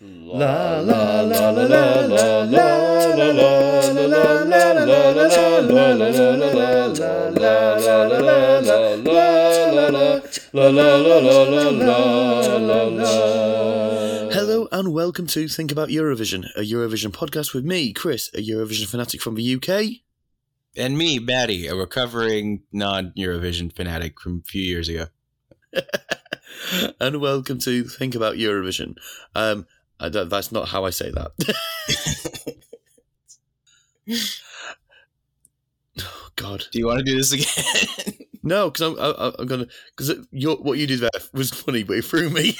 La la la la la la la la la. Hello and welcome to Think About Eurovision, a Eurovision podcast with me, Chris, a Eurovision fanatic from the UK. And me, Batty, a recovering non-Eurovision fanatic from a few years ago. And welcome to Think About Eurovision. That's not how I say that. Oh God! Do you want to do this again? No, because I'm gonna. Because what you did there was funny, but it threw me.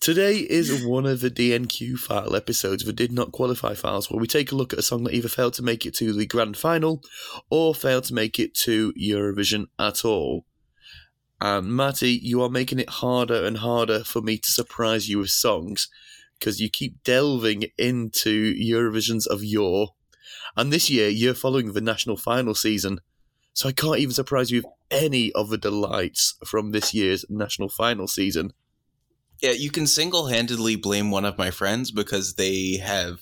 Today is one of the DNQ file episodes, the Did Not Qualify files, where we take a look at a song that either failed to make it to the grand final or failed to make it to Eurovision at all. And Matty, you are making it harder and harder for me to surprise you with songs because you keep delving into Eurovisions of yore. And this year, you're following the national final season, so I can't even surprise you with any of the delights from this year's national final season. Yeah, you can single-handedly blame one of my friends because they're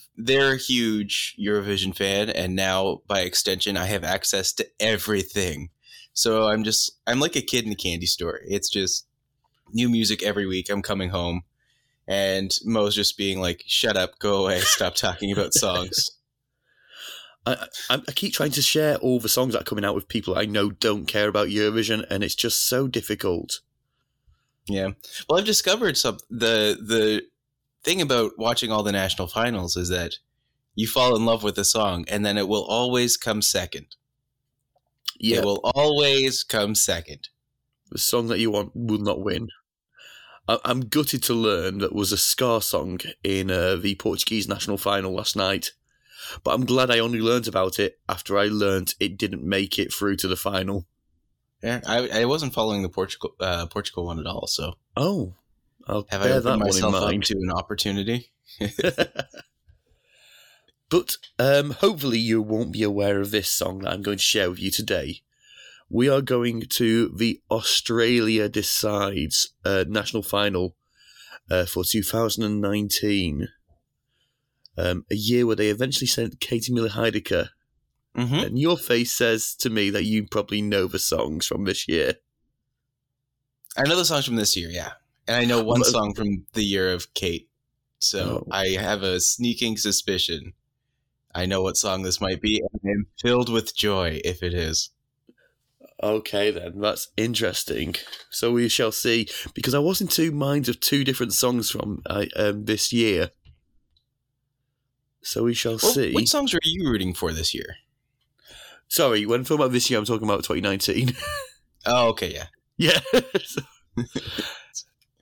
a huge Eurovision fan, and now, by extension, I have access to everything. So I'm like a kid in a candy store. It's just new music every week. I'm coming home and Mo's just being like, shut up, go away, stop talking about songs. I keep trying to share all the songs that are coming out with people I know don't care about Eurovision, and it's just so difficult. Yeah. Well, I've discovered the thing about watching all the national finals is that you fall in love with a song and then it will always come second. Yep. It will always come second. The song that you want will not win. I'm gutted to learn that was a ska song in the Portuguese national final last night, but I'm glad I only learnt about it after I learnt it didn't make it through to the final. Yeah, I wasn't following the Portugal one at all, so... Oh, I'll have bear I opened myself up to an opportunity? But hopefully you won't be aware of this song that I'm going to share with you today. We are going to the Australia Decides national final for 2019, a year where they eventually sent Katie Miller Heidecker. Mm-hmm. And your face says to me that you probably know the songs from this year. I know the songs from this year, yeah. And I know one song from the year of Kate. So I have a sneaking suspicion I know what song this might be, and I'm filled with joy if it is. Okay, then. That's interesting. So we shall see. Because I was in two minds of two different songs from this year. So we shall see. Which songs were you rooting for this year? Sorry, when I'm talking about this year, I'm talking about 2019. Oh, okay, yeah. Yeah.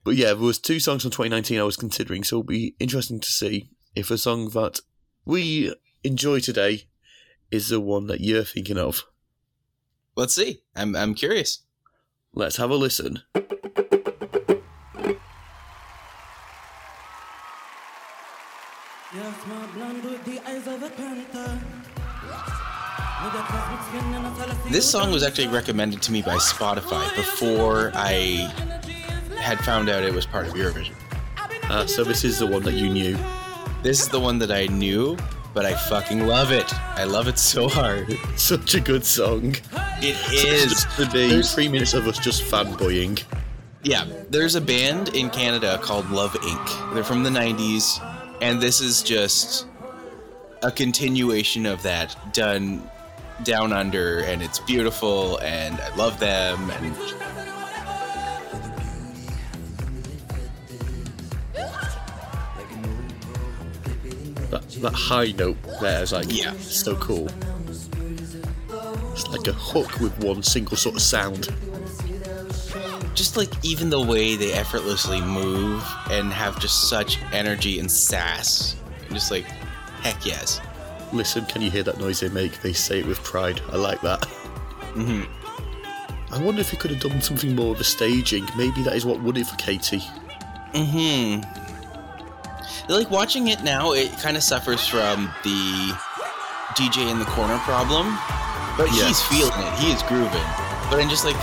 But yeah, there was two songs from 2019 I was considering, so it'll be interesting to see if a song that we enjoy today is the one that you're thinking of. Let's see. I'm curious. Let's have a listen. Yes, my blonde with the eyes of a panther. This song was actually recommended to me by Spotify before I had found out it was part of Eurovision. So this is the one that you knew. This is the one that I knew, but I fucking love it. I love it so hard. Such a good song. It is. There's 3 minutes of us just fanboying. Yeah, there's a band in Canada called Love Inc. They're from the 90s, and this is just a continuation of that done down under, and it's beautiful, and I love them, and... That high note there is like, yeah, so cool. It's like a hook with one single sort of sound. Just like even the way they effortlessly move and have just such energy and sass. I'm just like, heck yes. Listen, can you hear that noise they make? They say it with pride. I like that. Mm-hmm. I wonder if he could have done something more of the staging. Maybe that is what would it for Katie. Mm-hmm. Like, watching it now, it kind of suffers from the DJ in the corner problem, but yeah, He's feeling it. He is grooving. But I'm just like,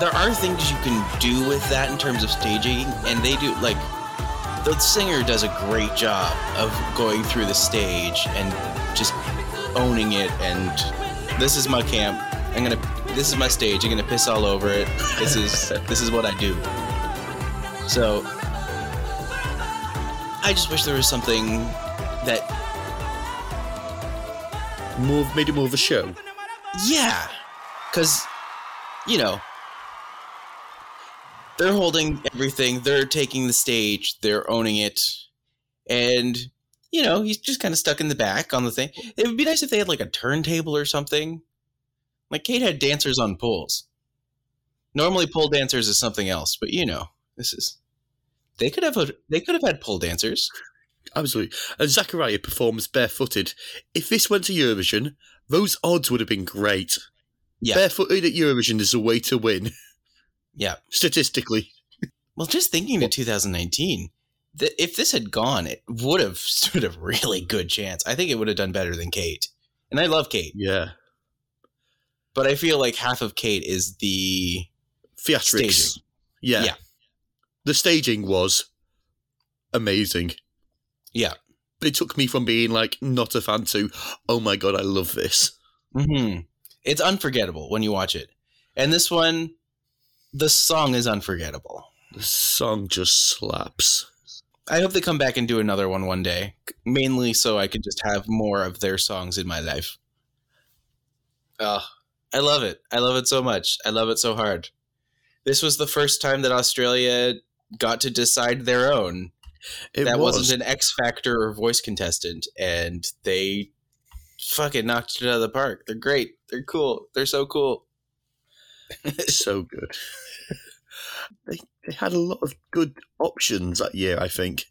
there are things you can do with that in terms of staging, and they do, like, the singer does a great job of going through the stage and just owning it, and this is my camp, this is my stage, I'm gonna piss all over it, this is what I do. So I just wish there was something that made it more of a show. Yeah, because, you know, they're holding everything, they're taking the stage, they're owning it, and, you know, he's just kind of stuck in the back on the thing. It would be nice if they had, like, a turntable or something. Like, Kate had dancers on poles. Normally pole dancers is something else, but, you know, this is... They could have had pole dancers. Absolutely. And Zachariah performs barefooted. If this went to Eurovision, those odds would have been great. Yeah. Barefooted at Eurovision is a way to win. Yeah. Statistically. Well, just thinking to 2019, if this had gone, it would have stood a really good chance. I think it would have done better than Kate. And I love Kate. Yeah. But I feel like half of Kate is the... theatrics. Staging. Yeah. Yeah. The staging was amazing. Yeah. It took me from being, like, not a fan to, oh my god, I love this. Mm-hmm. It's unforgettable when you watch it. And this one, the song is unforgettable. The song just slaps. I hope they come back and do another one day, mainly so I can just have more of their songs in my life. I love it. I love it so much. I love it so hard. This was the first time that Australia got to decide their own. That wasn't an X Factor or voice contestant, and they fucking knocked it out of the park. They're great. They're cool. They're so cool. So good. They had a lot of good options that year, I think.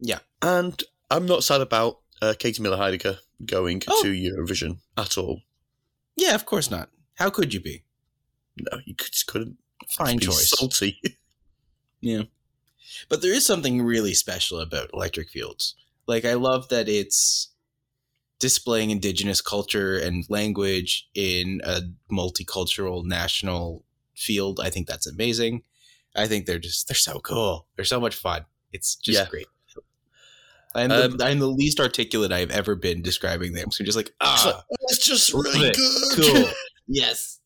Yeah. And I'm not sad about Katie Miller Heidecker going to Eurovision at all. Yeah, of course not. How could you be? No, you just couldn't. Fine choice. Salty. Yeah. But there is something really special about Electric Fields. Like, I love that it's displaying indigenous culture and language in a multicultural national field. I think that's amazing. I think they're so cool. They're so much fun. It's just great. I'm the least articulate I've ever been describing them. So just like, it's just really good. Cool. Yes.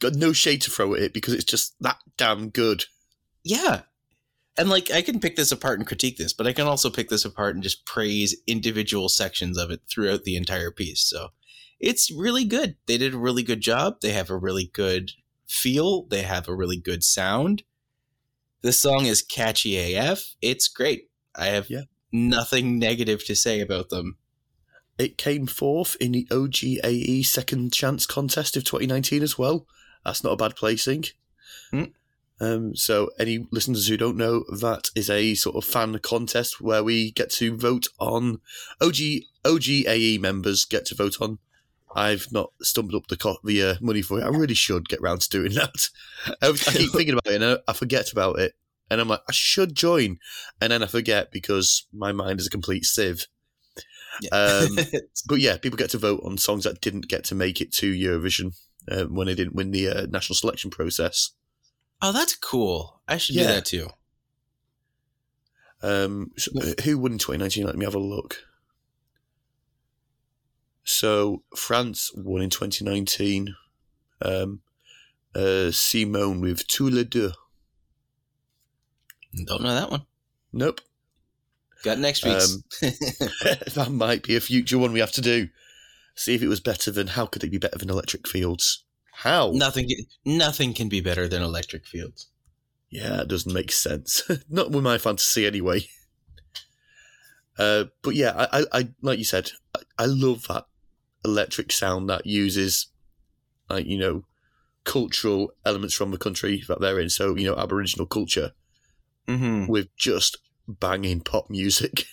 Got no shade to throw at it because it's just that damn good. Yeah. And, like, I can pick this apart and critique this, but I can also pick this apart and just praise individual sections of it throughout the entire piece. So it's really good. They did a really good job. They have a really good feel. They have a really good sound. This song is catchy AF. It's great. I have nothing negative to say about them. It came fourth in the OGAE Second Chance Contest of 2019 as well. That's not a bad placing. Mm. So any listeners who don't know, that is a sort of fan contest where we get to vote on OGAE members get to vote on. I've not stumbled up the money for it. I really should get round to doing that. I keep thinking about it and I forget about it. And I'm like, I should join. And then I forget because my mind is a complete sieve. Yeah. But yeah, people get to vote on songs that didn't get to make it to Eurovision when they didn't win the national selection process. Oh, that's cool. I should do that too. So who won 2019? Let me have a look. So France won in 2019. Simone with Tous les Deux. Don't know that one. Nope. Got next week's. That might be a future one we have to do. See if it was better than... How could it be better than Electric Fields? How? Nothing can be better than Electric Fields. Yeah, it doesn't make sense. Not with my fantasy anyway. But yeah, I like you said, I love that electric sound that uses, like, you know, cultural elements from the country that they're in. So, you know, Aboriginal culture with just... banging pop music.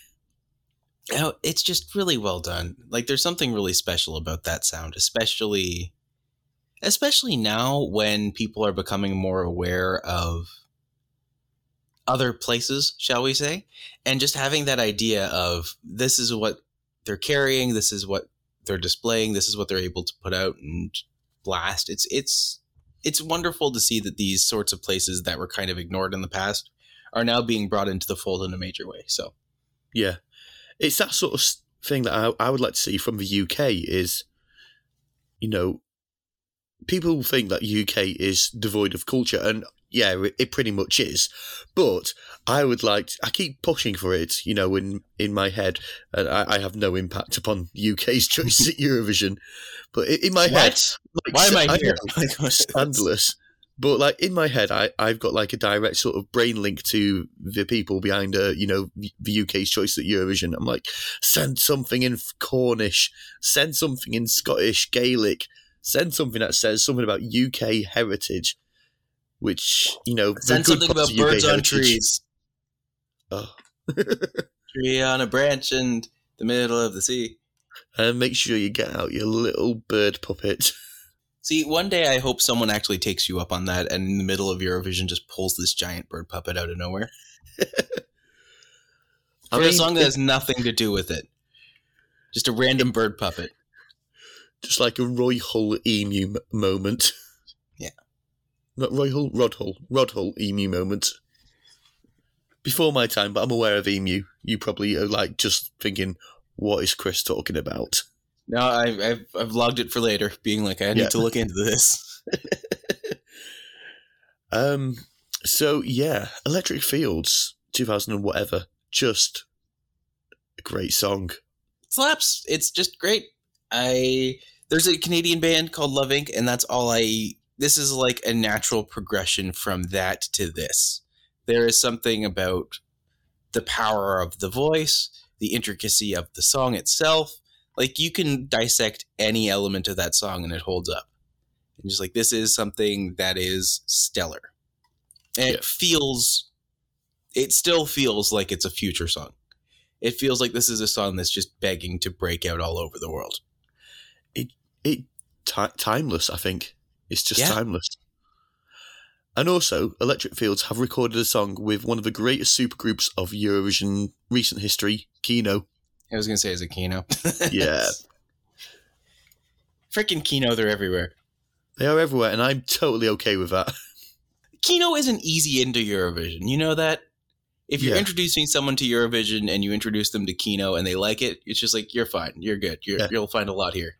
Oh, it's just really well done. Like, there's something really special about that sound, especially now when people are becoming more aware of other places, shall we say, and just having that idea of this is what they're carrying, this is what they're displaying, this is what they're able to put out and blast. It's it's wonderful to see that these sorts of places that were kind of ignored in the past are now being brought into the fold in a major way. So, yeah, it's that sort of thing that I would like to see from the UK is, you know, people think that UK is devoid of culture, and yeah, it pretty much is. But I keep pushing for it, you know, in my head, and I have no impact upon UK's choices at Eurovision. But in my head, why am I here? Scandalous. But like in my head, I've got like a direct sort of brain link to the people behind, you know, the UK's choice at Eurovision. I'm like, send something in Cornish, send something in Scottish, Gaelic, send something that says something about UK heritage, which, you know, send something about birds on trees. Oh. Tree on a branch in the middle of the sea. And make sure you get out your little bird puppet. See, one day I hope someone actually takes you up on that and in the middle of Eurovision just pulls this giant bird puppet out of nowhere. I mean, a song that has nothing to do with it. Just a random bird puppet. Just like a Roy Hull emu moment. Yeah. Not Roy Hull, Rod Hull. Rod Hull emu moment. Before my time, but I'm aware of emu. You probably are like just thinking, what is Chris talking about? No, I've logged it for later, being like, I need to look into this. So, yeah, Electric Fields, 2000 and whatever, just a great song. It slaps. It's just great. There's a Canadian band called Love Inc., and that's all this is like a natural progression from that to this. There is something about the power of the voice, the intricacy of the song itself. Like, you can dissect any element of that song and it holds up. And just like, this is something that is stellar. And it still feels like it's a future song. It feels like this is a song that's just begging to break out all over the world. Timeless, I think. It's just timeless. And also, Electric Fields have recorded a song with one of the greatest supergroups of Eurovision recent history, Kino. I was going to say, is it Kino? Yeah. Freaking Kino, they're everywhere. They are everywhere, and I'm totally okay with that. Kino isn't easy into Eurovision. You know that? If you're introducing someone to Eurovision and you introduce them to Kino and they like it, it's just like, you're fine. You're good. You'll find a lot here.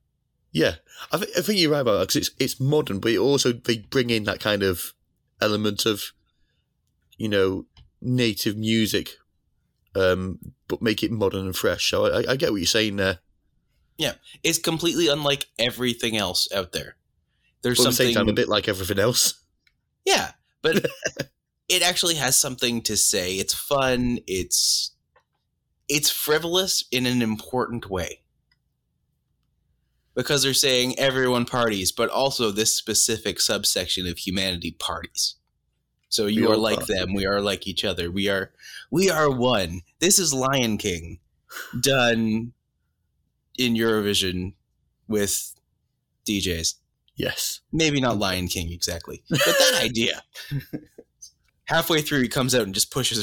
Yeah. I think you're right about that, because it's modern, but it also they bring in that kind of element of, you know, native music. But make it modern and fresh. So I get what you're saying there. Yeah, it's completely unlike everything else out there. There's something at the same time a bit like everything else. Yeah, but it actually has something to say. It's fun. It's frivolous in an important way, because they're saying everyone parties, but also this specific subsection of humanity parties. So you are like them. We are like each other. We are one. This is Lion King done in Eurovision with DJs. Yes. Maybe not Lion King exactly, but that idea. Halfway through, he comes out and just pushes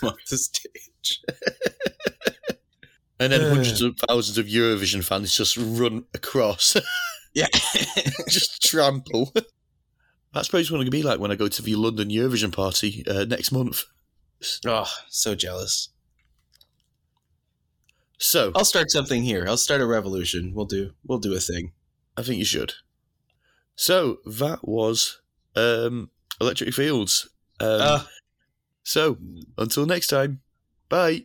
them off the stage. And then hundreds of thousands of Eurovision fans just run across. Yeah. Just trample. That's probably what it's going to be like when I go to the London Eurovision party next month. Oh, so jealous. So I'll start something here. I'll start a revolution. We'll do a thing. I think you should. So that was Electric Fields. So until next time, bye.